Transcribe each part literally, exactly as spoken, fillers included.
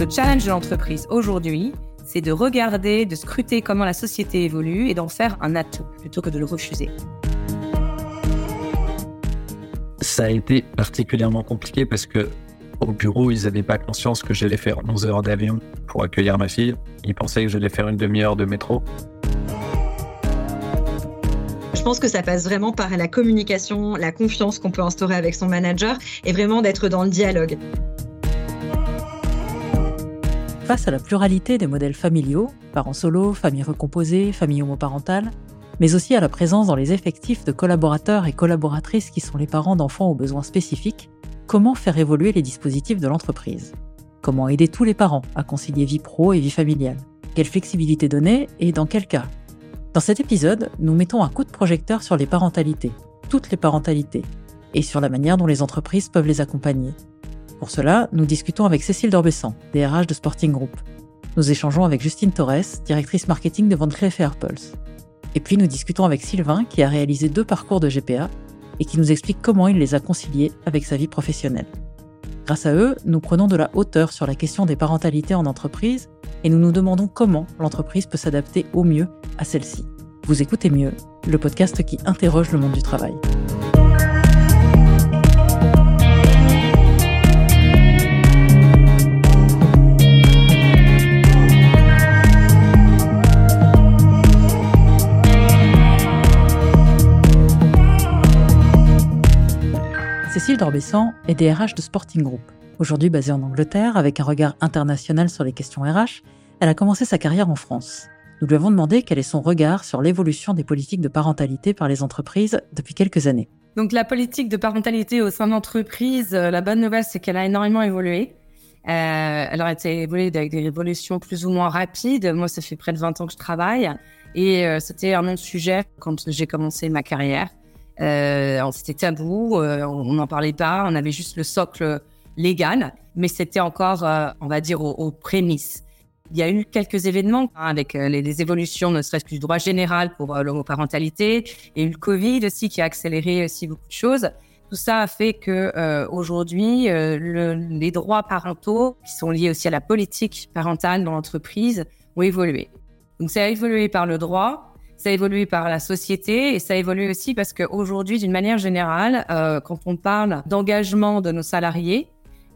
Le challenge de l'entreprise aujourd'hui, c'est de regarder, de scruter comment la société évolue et d'en faire un atout plutôt que de le refuser. Ça a été particulièrement compliqué parce que au bureau, ils n'avaient pas conscience que j'allais faire onze heures d'avion pour accueillir ma fille. Ils pensaient que j'allais faire une demi-heure de métro. Je pense que ça passe vraiment par la communication, la confiance qu'on peut instaurer avec son manager et vraiment d'être dans le dialogue. Face à la pluralité des modèles familiaux, parents solo, familles recomposées, familles homoparentales, mais aussi à la présence dans les effectifs de collaborateurs et collaboratrices qui sont les parents d'enfants aux besoins spécifiques, comment faire évoluer les dispositifs de l'entreprise ? Comment aider tous les parents à concilier vie pro et vie familiale ? Quelle flexibilité donner et dans quel cas ? Dans cet épisode, nous mettons un coup de projecteur sur les parentalités, toutes les parentalités, et sur la manière dont les entreprises peuvent les accompagner. Pour cela, nous discutons avec Cécile Dorbessan, D R H de Sporting Group. Nous échangeons avec Justine Torres, directrice marketing de Van Cleef et Arpels. Et puis nous discutons avec Sylvain, qui a réalisé deux parcours de G P A et qui nous explique comment il les a conciliés avec sa vie professionnelle. Grâce à eux, nous prenons de la hauteur sur la question des parentalités en entreprise et nous nous demandons comment l'entreprise peut s'adapter au mieux à celle-ci. Vous écoutez Mieux, le podcast qui interroge le monde du travail. Cécile Dorbessan est D R H de Sporting Group. Aujourd'hui basée en Angleterre, avec un regard international sur les questions R H, elle a commencé sa carrière en France. Nous lui avons demandé quel est son regard sur l'évolution des politiques de parentalité par les entreprises depuis quelques années. Donc la politique de parentalité au sein d'entreprises, la bonne nouvelle, c'est qu'elle a énormément évolué. Euh, elle a été évoluée avec des évolutions plus ou moins rapides. Moi, ça fait près de vingt ans que je travaille et euh, c'était un autre sujet quand j'ai commencé ma carrière. Euh, c'était tabou, euh, on n'en parlait pas, on avait juste le socle légal, mais c'était encore, euh, on va dire, aux, aux prémices. Il y a eu quelques événements hein, avec les, les évolutions, ne serait-ce que du droit général pour euh, l'homoparentalité, et le Covid aussi qui a accéléré aussi beaucoup de choses. Tout ça a fait que euh, aujourd'hui, euh, le, les droits parentaux qui sont liés aussi à la politique parentale dans l'entreprise ont évolué. Donc ça a évolué par le droit. Ça évolue par la société et ça évolue aussi parce qu'aujourd'hui, d'une manière générale, euh, quand on parle d'engagement de nos salariés,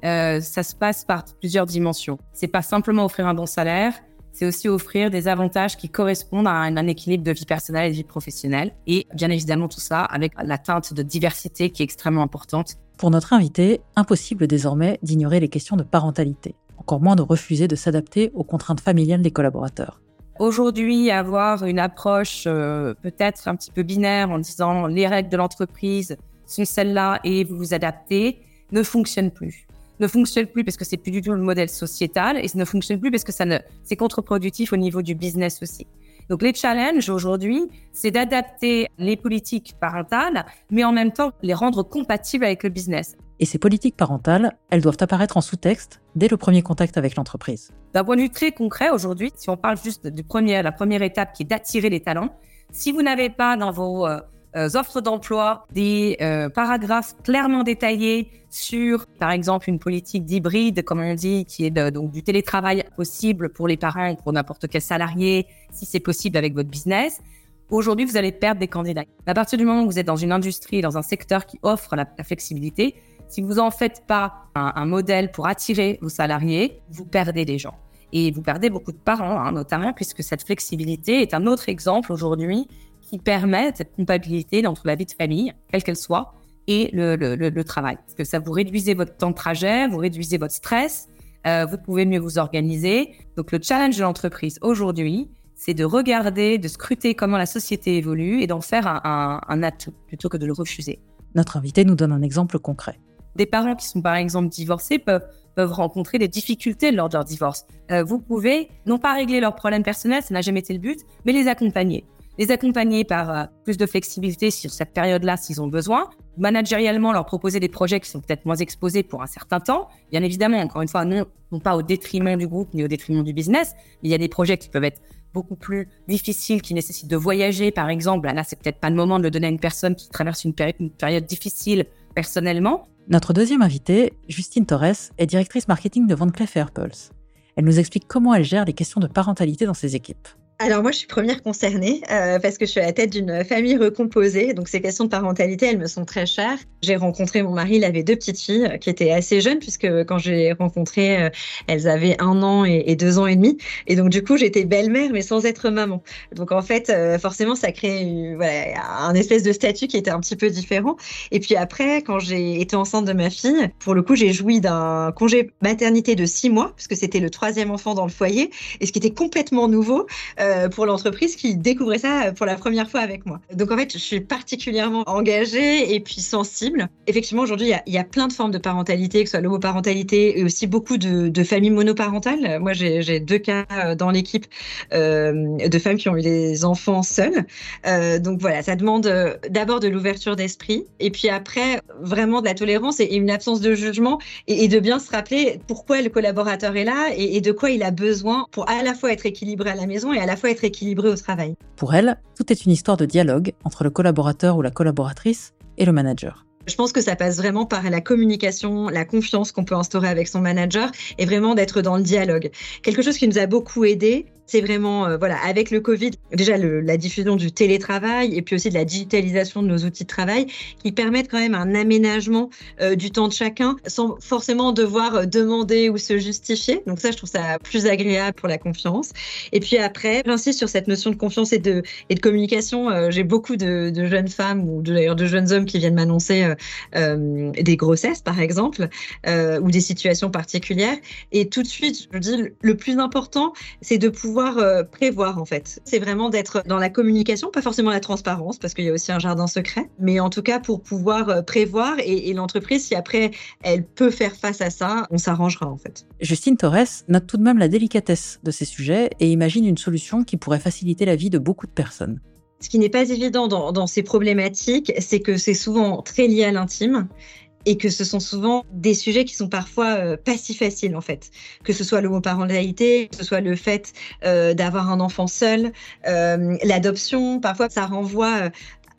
euh, ça se passe par plusieurs dimensions. C'est pas simplement offrir un bon salaire, c'est aussi offrir des avantages qui correspondent à un, un équilibre de vie personnelle et de vie professionnelle. Et bien évidemment, tout ça avec la teinte de diversité qui est extrêmement importante. Pour notre invité, impossible désormais d'ignorer les questions de parentalité, encore moins de refuser de s'adapter aux contraintes familiales des collaborateurs. Aujourd'hui, avoir une approche euh, peut-être un petit peu binaire en disant les règles de l'entreprise sont celles-là et vous vous adaptez, ne fonctionne plus. Ne fonctionne plus parce que c'est plus du tout le modèle sociétal et ne fonctionne plus parce que ça ne, c'est contre-productif au niveau du business aussi. Donc les challenges aujourd'hui, c'est d'adapter les politiques parentales, mais en même temps les rendre compatibles avec le business. Et ces politiques parentales, elles doivent apparaître en sous-texte dès le premier contact avec l'entreprise. D'un point de vue très concret aujourd'hui, si on parle juste de premier, la première étape qui est d'attirer les talents, si vous n'avez pas dans vos euh, offres d'emploi des euh, paragraphes clairement détaillés sur, par exemple, une politique d'hybride, comme on dit, qui est de, donc du télétravail possible pour les parents ou pour n'importe quel salarié, si c'est possible avec votre business, aujourd'hui, vous allez perdre des candidats. À partir du moment où vous êtes dans une industrie, dans un secteur qui offre la, la flexibilité, si vous en faites pas un, un modèle pour attirer vos salariés, vous perdez des gens. Et vous perdez beaucoup de parents, hein, notamment, puisque cette flexibilité est un autre exemple aujourd'hui qui permet cette compatibilité entre la vie de famille, quelle qu'elle soit, et le, le, le, le travail. Parce que ça, vous réduisez votre temps de trajet, vous réduisez votre stress, euh, vous pouvez mieux vous organiser. Donc, le challenge de l'entreprise aujourd'hui, c'est de regarder, de scruter comment la société évolue et d'en faire un, un, un atout plutôt que de le refuser. Notre invité nous donne un exemple concret. Des parents qui sont par exemple divorcés peuvent, peuvent rencontrer des difficultés lors de leur divorce. Euh, vous pouvez non pas régler leurs problèmes personnels, ça n'a jamais été le but, mais les accompagner. Les accompagner par euh, plus de flexibilité sur cette période-là s'ils ont besoin. Managérialement, leur proposer des projets qui sont peut-être moins exposés pour un certain temps. Bien évidemment, encore une fois, non, non pas au détriment du groupe ni au détriment du business, mais il y a des projets qui peuvent être beaucoup plus difficiles, qui nécessitent de voyager par exemple. Là, c'est peut-être pas le moment de le donner à une personne qui traverse une, péri- une période difficile personnellement. Notre deuxième invitée, Justine Torres, est directrice marketing de Van Cleef et Arpels. Elle nous explique comment elle gère les questions de parentalité dans ses équipes. Alors moi, je suis première concernée euh, parce que je suis à la tête d'une famille recomposée. Donc ces questions de parentalité, elles me sont très chères. J'ai rencontré mon mari, il avait deux petites filles euh, qui étaient assez jeunes puisque quand je les rencontrais, euh, elles avaient un an et, et deux ans et demi. Et donc du coup, j'étais belle-mère mais sans être maman. Donc en fait, euh, forcément, ça crée euh, voilà, un espèce de statut qui était un petit peu différent. Et puis après, quand j'ai été enceinte de ma fille, pour le coup, j'ai joui d'un congé maternité de six mois puisque c'était le troisième enfant dans le foyer et ce qui était complètement nouveau. Euh, pour l'entreprise qui découvrait ça pour la première fois avec moi. Donc en fait, je suis particulièrement engagée et puis sensible. Effectivement, aujourd'hui, il y a, il y a plein de formes de parentalité, que ce soit l'homoparentalité et aussi beaucoup de, de familles monoparentales. Moi, j'ai, j'ai deux cas dans l'équipe euh, de femmes qui ont eu des enfants seules. Euh, donc voilà, ça demande d'abord de l'ouverture d'esprit et puis après, vraiment de la tolérance et, et une absence de jugement et, et de bien se rappeler pourquoi le collaborateur est là et, et de quoi il a besoin pour à la fois être équilibré à la maison et à la fois être équilibré au travail. Pour elle, tout est une histoire de dialogue entre le collaborateur ou la collaboratrice et le manager. Je pense que ça passe vraiment par la communication, la confiance qu'on peut instaurer avec son manager et vraiment d'être dans le dialogue. Quelque chose qui nous a beaucoup aidé, c'est vraiment, euh, voilà, avec le Covid, déjà le, la diffusion du télétravail et puis aussi de la digitalisation de nos outils de travail qui permettent quand même un aménagement euh, du temps de chacun sans forcément devoir demander ou se justifier. Donc ça, je trouve ça plus agréable pour la confiance. Et puis après, j'insiste sur cette notion de confiance et de, et de communication. Euh, j'ai beaucoup de, de jeunes femmes ou de, d'ailleurs de jeunes hommes qui viennent m'annoncer euh, euh, des grossesses, par exemple, euh, ou des situations particulières. Et tout de suite, je dis, le plus important, c'est de pouvoir prévoir en fait. C'est vraiment d'être dans la communication, pas forcément la transparence parce qu'il y a aussi un jardin secret, mais en tout cas pour pouvoir prévoir et, et l'entreprise, si après elle peut faire face à ça, on s'arrangera en fait. Justine Torres note tout de même la délicatesse de ces sujets et imagine une solution qui pourrait faciliter la vie de beaucoup de personnes. Ce qui n'est pas évident dans, dans ces problématiques, c'est que c'est souvent très lié à l'intime. Et que ce sont souvent des sujets qui sont parfois euh, pas si faciles en fait, que ce soit l'homoparentalité, que ce soit le fait euh, d'avoir un enfant seul, euh, l'adoption, parfois ça renvoie euh,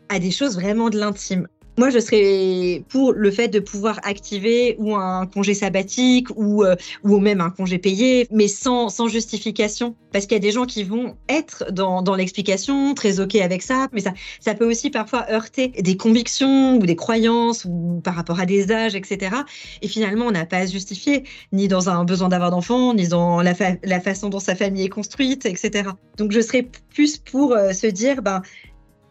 à des choses vraiment de l'intime. Moi, je serais pour le fait de pouvoir activer ou un congé sabbatique ou, euh, ou même un congé payé, mais sans, sans justification. Parce qu'il y a des gens qui vont être dans, dans l'explication, très OK avec ça, mais ça, ça peut aussi parfois heurter des convictions ou des croyances ou par rapport à des âges, et cetera. Et finalement, on n'a pas à se justifier, ni dans un besoin d'avoir d'enfants, ni dans la, fa- la façon dont sa famille est construite, et cetera. Donc, je serais plus pour euh, se dire... ben,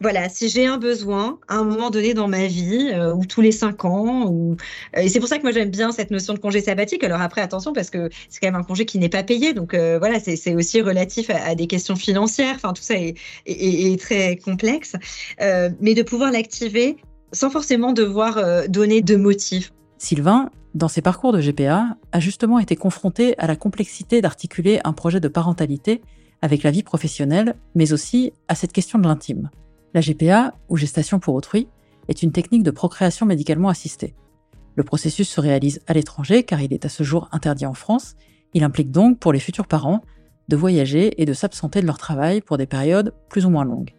voilà, si j'ai un besoin, à un moment donné dans ma vie, euh, ou tous les cinq ans, ou... et c'est pour ça que moi j'aime bien cette notion de congé sabbatique. Alors après, attention, parce que c'est quand même un congé qui n'est pas payé, donc euh, voilà, c'est, c'est aussi relatif à, à des questions financières, enfin tout ça est, est, est très complexe, euh, mais de pouvoir l'activer sans forcément devoir euh, donner de motifs. Sylvain, dans ses parcours de G P A, a justement été confronté à la complexité d'articuler un projet de parentalité avec la vie professionnelle, mais aussi à cette question de l'intime. La G P A, ou gestation pour autrui, est une technique de procréation médicalement assistée. Le processus se réalise à l'étranger car il est à ce jour interdit en France. Il implique donc pour les futurs parents de voyager et de s'absenter de leur travail pour des périodes plus ou moins longues.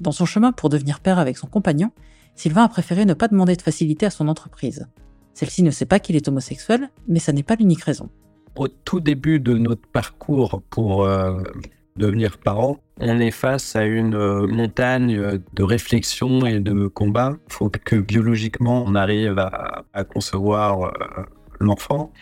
Dans son chemin pour devenir père avec son compagnon, Sylvain a préféré ne pas demander de facilité à son entreprise. Celle-ci ne sait pas qu'il est homosexuel, mais ça n'est pas l'unique raison. Au tout début de notre parcours pour... Euh... devenir parent, on est face à une montagne de réflexion et de combat. Il faut que biologiquement, on arrive à, à concevoir euh, l'enfant,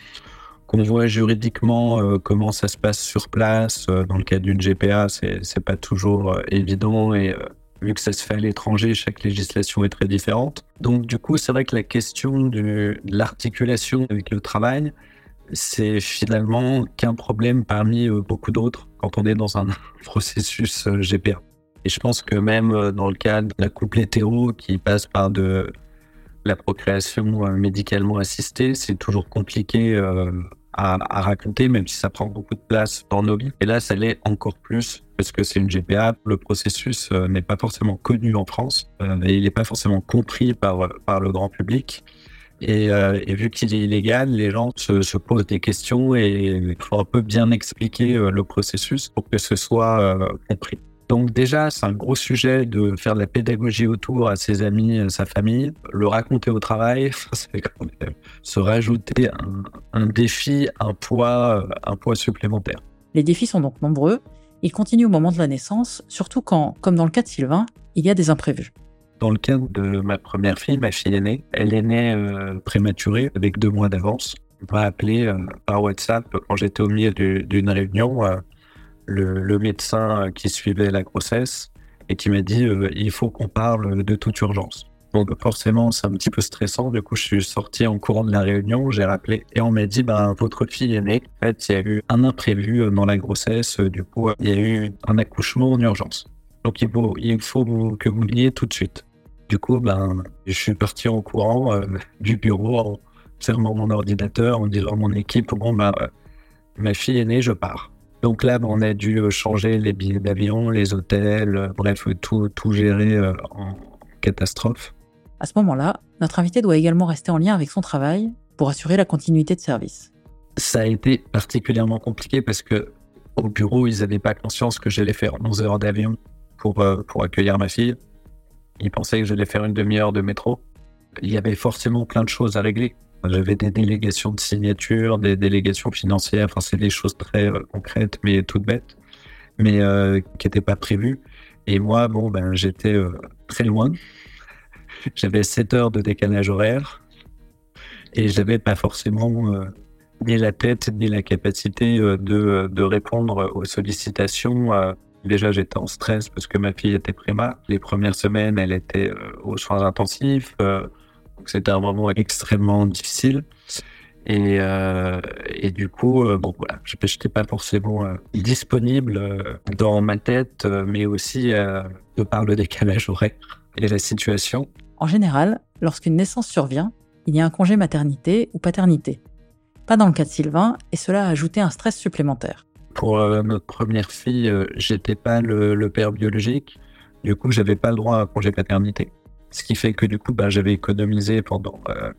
qu'on voit juridiquement euh, comment ça se passe sur place. Dans le cas d'une G P A, c'est, c'est pas toujours euh, évident et euh, vu que ça se fait à l'étranger, chaque législation est très différente. Donc du coup, c'est vrai que la question du, de l'articulation avec le travail, c'est finalement qu'un problème parmi beaucoup d'autres quand on est dans un processus G P A. Et je pense que même dans le cas de la couple hétéro qui passe par de la procréation médicalement assistée, c'est toujours compliqué à, à raconter, même si ça prend beaucoup de place dans nos vies. Et là, ça l'est encore plus parce que c'est une G P A. Le processus n'est pas forcément connu en France et il n'est pas forcément compris par, par le grand public. Et, euh, et vu qu'il est illégal, les gens se, se posent des questions et il faut un peu bien expliquer euh, le processus pour que ce soit euh, compris. Donc déjà, c'est un gros sujet de faire de la pédagogie autour à ses amis, à sa famille. Le raconter au travail, c'est quand même se rajouter un, un défi, un poids, un poids supplémentaire. Les défis sont donc nombreux. Ils continuent au moment de la naissance, surtout quand, comme dans le cas de Sylvain, il y a des imprévus. Dans le cas de ma première fille, ma fille aînée, elle est née euh, prématurée, avec deux mois d'avance. On m'a appelé euh, par WhatsApp quand j'étais au milieu du, d'une réunion, euh, le, le médecin qui suivait la grossesse et qui m'a dit euh, il faut qu'on parle de toute urgence. Donc forcément, c'est un petit peu stressant. Du coup, je suis sorti en courant de la réunion, j'ai rappelé et on m'a dit bah, votre fille est née. En fait, il y a eu un imprévu dans la grossesse. Du coup, il y a eu un accouchement en urgence. Donc, il faut, il faut que vous l'ayez tout de suite. Du coup, ben, je suis parti en courant euh, du bureau, en fermant mon ordinateur, en disant à mon équipe, bon, ben, euh, ma fille est née, je pars. Donc là, ben, on a dû changer les billets d'avion, les hôtels, euh, bref, tout, tout gérer euh, en catastrophe. À ce moment-là, notre invité doit également rester en lien avec son travail pour assurer la continuité de service. Ça a été particulièrement compliqué parce qu'au bureau, ils n'avaient pas conscience que j'allais faire onze heures d'avion. Pour, pour accueillir ma fille. Ils pensaient que j'allais faire une demi-heure de métro. Il y avait forcément plein de choses à régler. J'avais des délégations de signature, des délégations financières, enfin c'est des choses très euh, concrètes mais toutes bêtes, mais euh, qui n'étaient pas prévues. Et moi, bon, ben, j'étais euh, très loin. J'avais sept heures de décalage horaire et je n'avais pas forcément euh, ni la tête ni la capacité euh, de, de répondre aux sollicitations. Euh, Déjà, j'étais en stress parce que ma fille était préma. Les premières semaines, elle était euh, aux soins intensifs. Euh, donc c'était un moment extrêmement difficile. Et, euh, et du coup, euh, bon, voilà, je n'étais pas forcément euh, disponible euh, dans ma tête, euh, mais aussi euh, de par le décalage horaire et la situation. En général, lorsqu'une naissance survient, il y a un congé maternité ou paternité. Pas dans le cas de Sylvain, et cela a ajouté un stress supplémentaire. Pour euh, notre première fille, euh, j'étais pas le, le père biologique. Du coup, j'avais pas le droit à un congé paternité. Ce qui fait que du coup, bah, j'avais économisé pendant euh,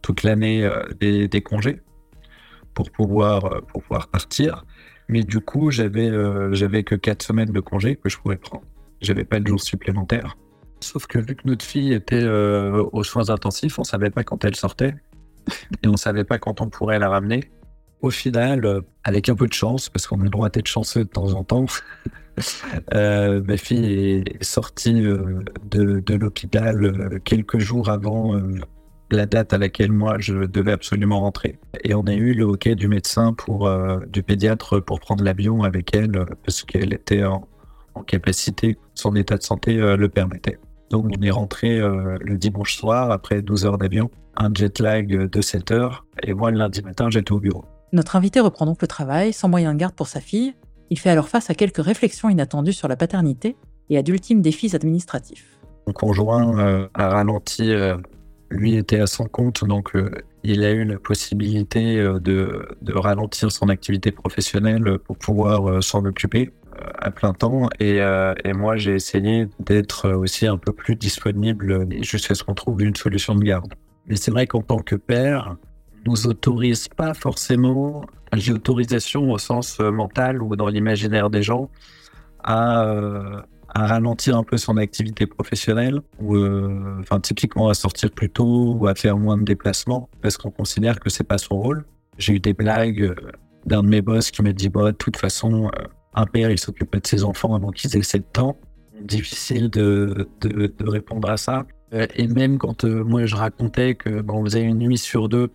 toute l'année euh, des, des congés pour pouvoir euh, pour pouvoir partir. Mais du coup, j'avais euh, j'avais que quatre semaines de congés que je pouvais prendre. J'avais pas de jours supplémentaires. Sauf que vu que notre fille était euh, aux soins intensifs, on savait pas quand elle sortait et on savait pas quand on pourrait la ramener. Au final, avec un peu de chance, parce qu'on a le droit d'être chanceux de temps en temps, euh, ma fille est sortie de, de l'hôpital quelques jours avant la date à laquelle moi je devais absolument rentrer. Et on a eu le OK du médecin, pour, euh, du pédiatre, pour prendre l'avion avec elle, parce qu'elle était en, en capacité, son état de santé euh, le permettait. Donc on est rentré euh, le dimanche soir, après douze heures d'avion, un jet lag de sept heures, et moi le lundi matin j'étais au bureau. Notre invité reprend donc le travail, sans moyen de garde pour sa fille. Il fait alors face à quelques réflexions inattendues sur la paternité et à d'ultimes défis administratifs. Mon conjoint euh, a ralenti, euh, lui était à son compte, donc euh, il a eu la possibilité euh, de, de ralentir son activité professionnelle pour pouvoir euh, s'en occuper euh, à plein temps. Et, euh, et moi, j'ai essayé d'être aussi un peu plus disponible jusqu'à ce qu'on trouve une solution de garde. Mais c'est vrai qu'en tant que père, nous autorise pas forcément, j'ai autorisation au sens mental ou dans l'imaginaire des gens, à, euh, à ralentir un peu son activité professionnelle, ou euh, enfin, typiquement à sortir plus tôt ou à faire moins de déplacements, parce qu'on considère que c'est pas son rôle. J'ai eu des blagues d'un de mes boss qui m'a dit bah, « de toute façon, un père, il s'occupe pas de ses enfants avant qu'ils aient sept ans ». Difficile de, de, de répondre à ça. Et même quand euh, moi, je racontais qu'on bah, faisait une nuit sur deux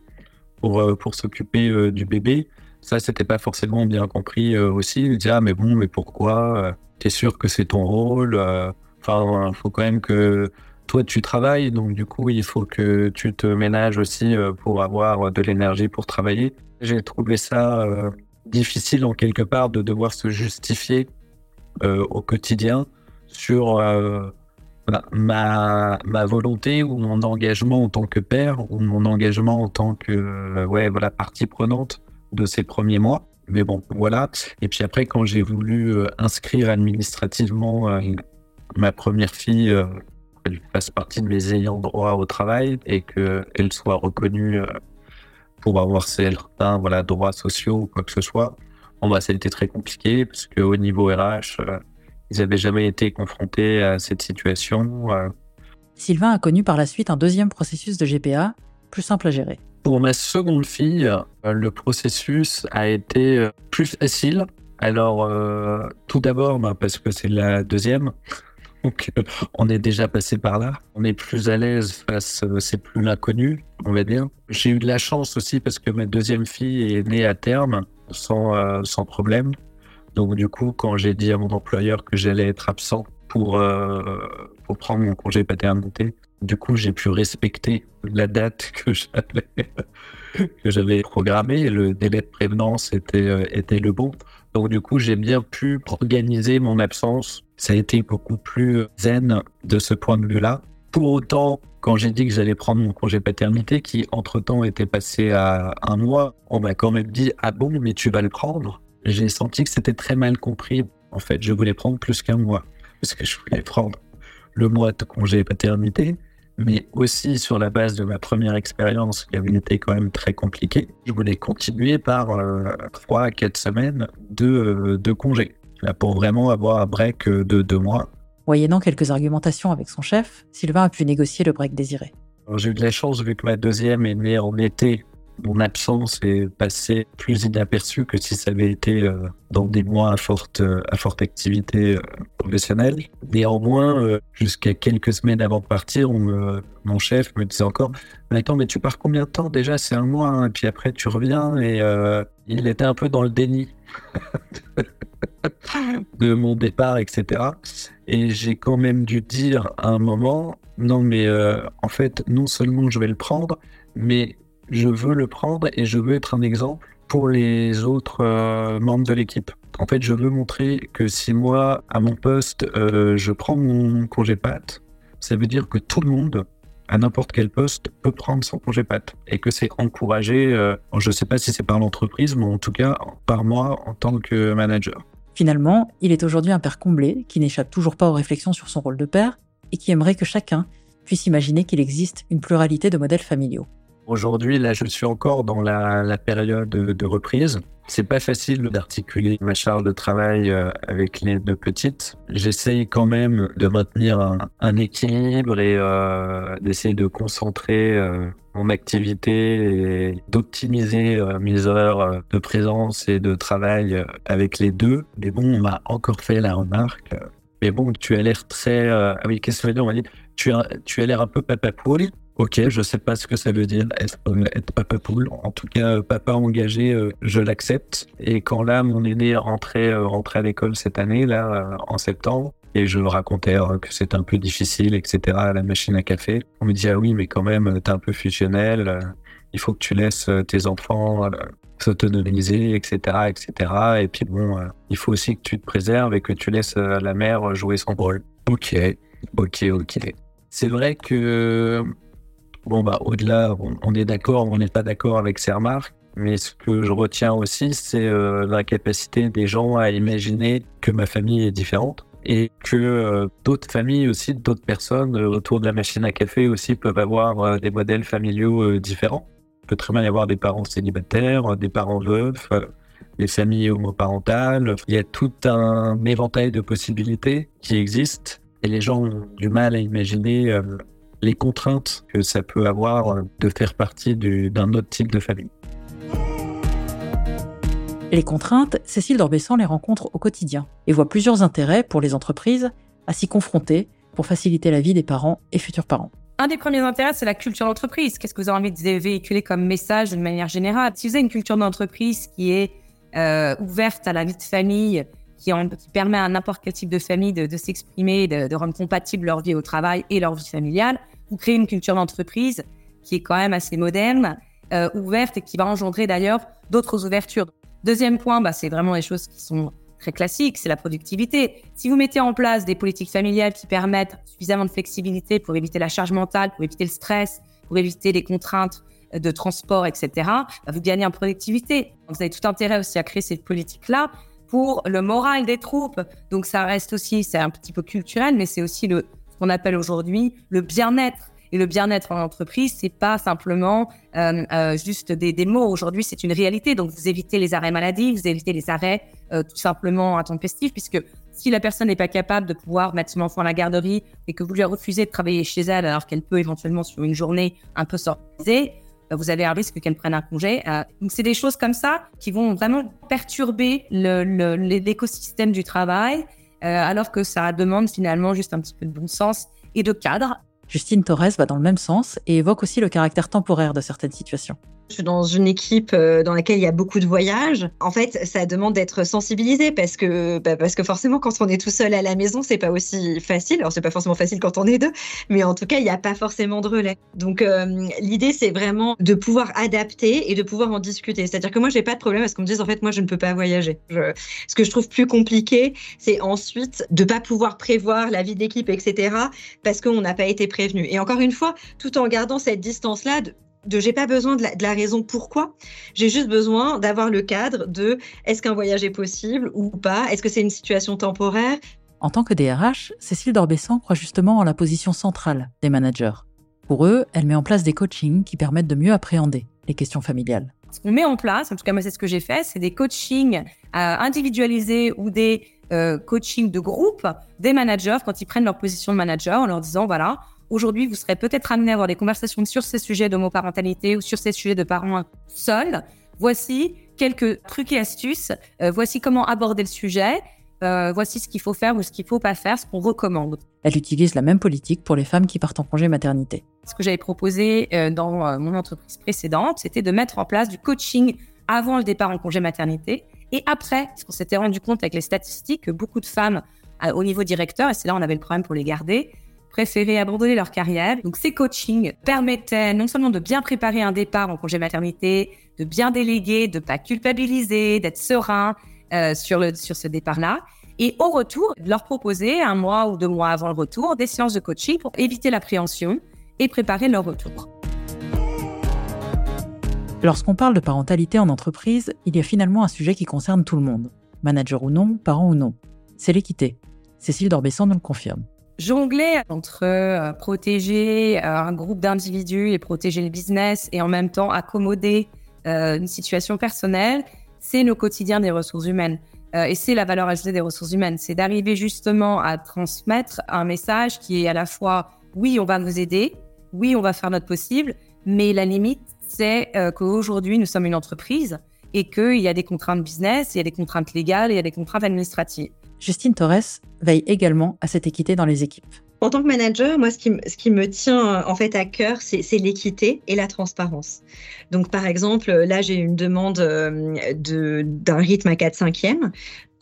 Pour, pour s'occuper euh, du bébé. Ça, c'était pas forcément bien compris euh, aussi. Ils disaient, ah, mais bon, mais pourquoi ? T'es sûr que c'est ton rôle ? Enfin, il faut quand même que toi, tu travailles. Donc, du coup, il faut que tu te ménages aussi euh, pour avoir de l'énergie pour travailler. J'ai trouvé ça euh, difficile, en quelque part, de devoir se justifier euh, au quotidien sur euh, bah, ma, ma volonté ou mon engagement en tant que père ou mon engagement en tant que euh, ouais, voilà, partie prenante de ces premiers mois. Mais bon, voilà. Et puis après, quand j'ai voulu euh, inscrire administrativement euh, ma première fille, euh, qu'elle fasse partie de mes ayants droit au travail et qu'elle soit reconnue euh, pour avoir certains voilà, droits sociaux ou quoi que ce soit, bon, bah, ça a été très compliqué parce qu'au niveau R H, euh, Ils n'avaient jamais été confrontés à cette situation. Sylvain a connu par la suite un deuxième processus de G P A, plus simple à gérer. Pour ma seconde fille, le processus a été plus facile. Alors, euh, tout d'abord, bah, parce que c'est la deuxième, donc euh, on est déjà passé par là. On est plus à l'aise face, euh, c'est plus l'inconnu, on va dire. J'ai eu de la chance aussi parce que ma deuxième fille est née à terme, sans, euh, sans problème. Donc du coup, quand j'ai dit à mon employeur que j'allais être absent pour, euh, pour prendre mon congé paternité, du coup, j'ai pu respecter la date que j'avais, que j'avais programmée. Le délai de prévenance était, euh, était le bon. Donc du coup, j'ai bien pu organiser mon absence. Ça a été beaucoup plus zen de ce point de vue-là. Pour autant, quand j'ai dit que j'allais prendre mon congé paternité, qui entre-temps était passé à un mois, on m'a quand même dit « Ah bon, mais tu vas le prendre ?» J'ai senti que c'était très mal compris. En fait, je voulais prendre plus qu'un mois, parce que je voulais prendre le mois de congé paternité, mais aussi sur la base de ma première expérience qui avait été quand même très compliquée. Je voulais continuer par trois à quatre semaines de, euh, de congé, là, pour vraiment avoir un break de deux mois. Moyennant quelques argumentations avec son chef, Sylvain a pu négocier le break désiré. Alors, j'ai eu de la chance, vu que ma deuxième est née en été, mon absence est passée plus inaperçue que si ça avait été euh, dans des mois à forte, euh, à forte activité euh, professionnelle. Néanmoins, euh, jusqu'à quelques semaines avant de partir, on me, mon chef me disait encore « Attends, mais tu pars combien de temps déjà? C'est un mois, hein, et puis après tu reviens. » Et euh, il était un peu dans le déni de mon départ, et cetera. Et j'ai quand même dû dire à un moment « Non, mais euh, en fait, non seulement je vais le prendre, mais... je veux le prendre et je veux être un exemple pour les autres euh, membres de l'équipe. En fait, je veux montrer que si moi, à mon poste, euh, je prends mon congé pat, ça veut dire que tout le monde, à n'importe quel poste, peut prendre son congé pat et que c'est encouragé, euh, je ne sais pas si c'est par l'entreprise, mais en tout cas par moi en tant que manager. » Finalement, il est aujourd'hui un père comblé qui n'échappe toujours pas aux réflexions sur son rôle de père et qui aimerait que chacun puisse imaginer qu'il existe une pluralité de modèles familiaux. Aujourd'hui, là, je suis encore dans la, la période de, de reprise. C'est pas facile d'articuler ma charge de travail avec les deux petites. J'essaye quand même de maintenir un, un équilibre et euh, d'essayer de concentrer euh, mon activité et d'optimiser euh, mes heures de présence et de travail avec les deux. Mais bon, on m'a encore fait la remarque. Mais bon, tu as l'air très... Euh, ah oui, qu'est-ce que ça veut dire? On m'a dit, tu as, tu as l'air un peu papa poule. Ok, je sais pas ce que ça veut dire être, être papa poule. En tout cas, papa engagé, euh, je l'accepte. Et quand là, mon aîné est rentré, euh, rentré à l'école cette année, là, euh, en septembre, et je racontais euh, que c'était un peu difficile, et cetera, à la machine à café, on me dit « Ah oui, mais quand même, t'es un peu fusionnel, euh, il faut que tu laisses euh, tes enfants euh, s'autonomiser, et cetera, et cetera. Et puis bon, euh, il faut aussi que tu te préserves et que tu laisses euh, la mère jouer son rôle. » Ok, ok, ok. C'est vrai que... Bon, bah, au-delà, on est d'accord, on n'est pas d'accord avec ces remarques, mais ce que je retiens aussi, c'est euh, l'incapacité des gens à imaginer que ma famille est différente et que euh, d'autres familles aussi, d'autres personnes euh, autour de la machine à café aussi peuvent avoir euh, des modèles familiaux euh, différents. Il peut très bien y avoir des parents célibataires, des parents veufs, euh, des familles homoparentales. Il y a tout un éventail de possibilités qui existent et les gens ont du mal à imaginer euh, les contraintes que ça peut avoir de faire partie du, d'un autre type de famille. Les contraintes, Cécile Dorbessan les rencontre au quotidien et voit plusieurs intérêts pour les entreprises à s'y confronter pour faciliter la vie des parents et futurs parents. Un des premiers intérêts, c'est la culture d'entreprise. Qu'est-ce que vous avez envie de véhiculer comme message d'une manière générale? Si vous avez une culture d'entreprise qui est euh, ouverte à la vie de famille, Qui, en, qui permet à n'importe quel type de famille de, de s'exprimer, de, de rendre compatible leur vie au travail et leur vie familiale, ou créer une culture d'entreprise qui est quand même assez moderne, euh, ouverte et qui va engendrer d'ailleurs d'autres ouvertures. Deuxième point, bah, c'est vraiment les choses qui sont très classiques, c'est la productivité. Si vous mettez en place des politiques familiales qui permettent suffisamment de flexibilité pour éviter la charge mentale, pour éviter le stress, pour éviter les contraintes de transport, et cetera, bah, vous gagnez en productivité. Vous avez tout intérêt aussi à créer cette politique-là pour le moral des troupes. Donc ça reste aussi, c'est un petit peu culturel, mais c'est aussi le, ce qu'on appelle aujourd'hui le bien-être. Et le bien-être en entreprise, c'est pas simplement euh, euh, juste des, des mots. Aujourd'hui, c'est une réalité. Donc, vous évitez les arrêts maladie, vous évitez les arrêts euh, tout simplement intempestifs, puisque si la personne n'est pas capable de pouvoir mettre son enfant à la garderie et que vous lui refusez de travailler chez elle alors qu'elle peut éventuellement sur une journée un peu s'organiser, vous avez un risque qu'elle prenne un congé. Donc, c'est des choses comme ça qui vont vraiment perturber le, le, l'écosystème du travail, alors que ça demande finalement juste un petit peu de bon sens et de cadre. Justine Torres va dans le même sens et évoque aussi le caractère temporaire de certaines situations. Je suis dans une équipe dans laquelle il y a beaucoup de voyages. En fait, ça demande d'être sensibilisé parce que, bah parce que forcément, quand on est tout seul à la maison, c'est pas aussi facile. Alors, c'est pas forcément facile quand on est deux, mais en tout cas, il n'y a pas forcément de relais. Donc, euh, l'idée, c'est vraiment de pouvoir adapter et de pouvoir en discuter. C'est-à-dire que moi, j'ai pas de problème à ce qu'on me dise, en fait, moi, je ne peux pas voyager. Je... Ce que je trouve plus compliqué, c'est ensuite de pas pouvoir prévoir la vie d'équipe, et cetera, parce qu'on n'a pas été prévenu. Et encore une fois, tout en gardant cette distance-là, de... De, j'ai pas besoin de la, de la raison pourquoi, j'ai juste besoin d'avoir le cadre de est-ce qu'un voyage est possible ou pas, est-ce que c'est une situation temporaire. En tant que D R H, Cécile Dorbessan croit justement en la position centrale des managers. Pour eux, elle met en place des coachings qui permettent de mieux appréhender les questions familiales. Ce qu'on met en place, en tout cas moi c'est ce que j'ai fait, c'est des coachings euh, individualisés ou des euh, coachings de groupe des managers quand ils prennent leur position de manager en leur disant voilà, aujourd'hui, vous serez peut-être amené à avoir des conversations sur ces sujets d'homoparentalité ou sur ces sujets de parents seuls. Voici quelques trucs et astuces. Euh, voici comment aborder le sujet. Euh, voici ce qu'il faut faire ou ce qu'il ne faut pas faire, ce qu'on recommande. Elle utilise la même politique pour les femmes qui partent en congé maternité. Ce que j'avais proposé euh, dans euh, mon entreprise précédente, c'était de mettre en place du coaching avant le départ en congé maternité et après, parce qu'on s'était rendu compte avec les statistiques que beaucoup de femmes euh, au niveau directeur, et c'est là où on avait le problème pour les garder, préféraient abandonner leur carrière. Donc, ces coachings permettaient non seulement de bien préparer un départ en congé maternité, de bien déléguer, de pas culpabiliser, d'être serein euh, sur le sur ce départ-là, et au retour, de leur proposer un mois ou deux mois avant le retour des séances de coaching pour éviter l'appréhension et préparer leur retour. Lorsqu'on parle de parentalité en entreprise, il y a finalement un sujet qui concerne tout le monde, manager ou non, parent ou non. C'est l'équité. Cécile Dorbessan nous le confirme. Jongler entre euh, protéger euh, un groupe d'individus et protéger le business et en même temps accommoder euh, une situation personnelle, c'est le quotidien des ressources humaines euh, et c'est la valeur ajoutée des ressources humaines. C'est d'arriver justement à transmettre un message qui est à la fois « oui, on va vous aider »,« oui, on va faire notre possible », mais la limite, c'est euh, qu'aujourd'hui, nous sommes une entreprise et qu'il y a des contraintes business, il y a des contraintes légales, il y a des contraintes administratives. Justine Torres veille également à cette équité dans les équipes. En tant que manager, moi, ce qui, ce qui me tient en fait à cœur, c'est, c'est l'équité et la transparence. Donc, par exemple, là, j'ai une demande de, d'un rythme à quatre cinquièmes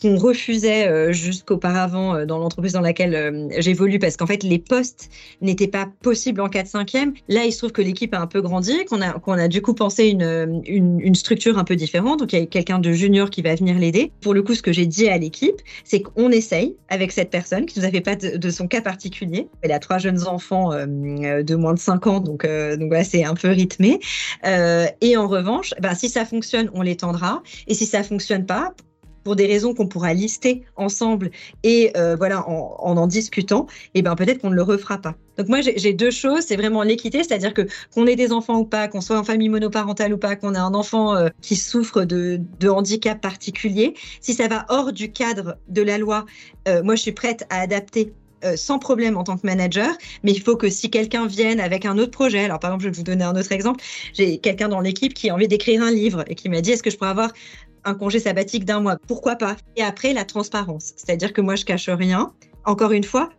qu'on refusait jusqu'auparavant dans l'entreprise dans laquelle j'évolue parce qu'en fait, les postes n'étaient pas possibles en quatre cinquièmes. Là, il se trouve que l'équipe a un peu grandi, qu'on a, qu'on a du coup pensé une, une, une structure un peu différente. Donc, il y a quelqu'un de junior qui va venir l'aider. Pour le coup, ce que j'ai dit à l'équipe, c'est qu'on essaye avec cette personne qui ne nous a fait pas de, de son cas particulier. Elle a trois jeunes enfants euh, de moins de cinq ans, donc, euh, donc voilà, c'est un peu rythmé. Euh, et en revanche, ben, si ça fonctionne, on l'étendra. Et si ça ne fonctionne pas, pour des raisons qu'on pourra lister ensemble et euh, voilà en, en en discutant, et ben peut-être qu'on ne le refera pas. Donc moi, j'ai, j'ai deux choses, c'est vraiment l'équité, c'est-à-dire que qu'on ait des enfants ou pas, qu'on soit en famille monoparentale ou pas, qu'on ait un enfant euh, qui souffre de, de handicap particulier, si ça va hors du cadre de la loi, euh, moi je suis prête à adapter Euh, sans problème en tant que manager, mais il faut que si quelqu'un vienne avec un autre projet, alors par exemple, je vais vous donner un autre exemple, j'ai quelqu'un dans l'équipe qui a envie d'écrire un livre et qui m'a dit « Est-ce que je pourrais avoir un congé sabbatique d'un mois ?» Pourquoi pas ? Et après, la transparence, c'est-à-dire que moi, je cache rien. Encore une fois,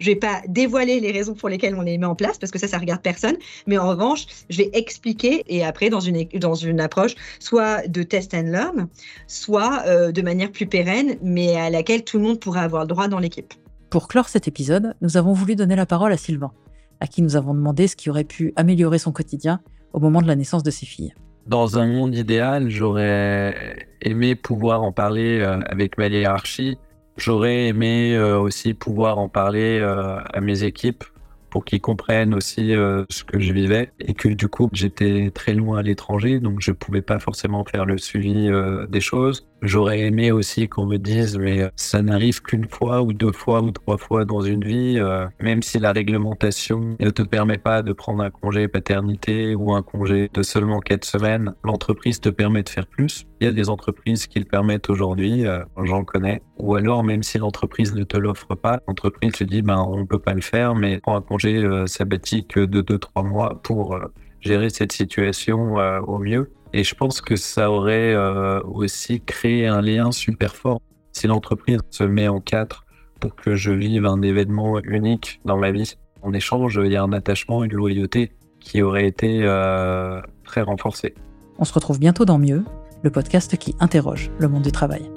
je ne vais pas dévoiler les raisons pour lesquelles on les met en place, parce que ça, ça ne regarde personne. Mais en revanche, je vais expliquer, et après, dans une, dans une approche soit de test and learn, soit euh, de manière plus pérenne, mais à laquelle tout le monde pourra avoir le droit dans l'équipe. Pour clore cet épisode, nous avons voulu donner la parole à Sylvain, à qui nous avons demandé ce qui aurait pu améliorer son quotidien au moment de la naissance de ses filles. Dans un monde idéal, j'aurais aimé pouvoir en parler avec ma hiérarchie. J'aurais aimé aussi pouvoir en parler à mes équipes pour qu'ils comprennent aussi ce que je vivais et que du coup, j'étais très loin à l'étranger, donc je ne pouvais pas forcément faire le suivi des choses. J'aurais aimé aussi qu'on me dise mais ça n'arrive qu'une fois ou deux fois ou trois fois dans une vie, euh, même si la réglementation ne te permet pas de prendre un congé paternité ou un congé de seulement quatre semaines, l'entreprise te permet de faire plus. Il y a des entreprises qui le permettent aujourd'hui, euh, j'en connais. Ou alors, même si l'entreprise ne te l'offre pas, l'entreprise te dit ben, on ne peut pas le faire, mais prends un congé euh, sabbatique de deux trois mois pour euh, gérer cette situation euh, au mieux. Et je pense que ça aurait euh, aussi créé un lien super fort. Si l'entreprise se met en quatre pour que je vive un événement unique dans ma vie, en échange, il y a un attachement, une loyauté qui aurait été euh, très renforcée. On se retrouve bientôt dans Mieux, le podcast qui interroge le monde du travail.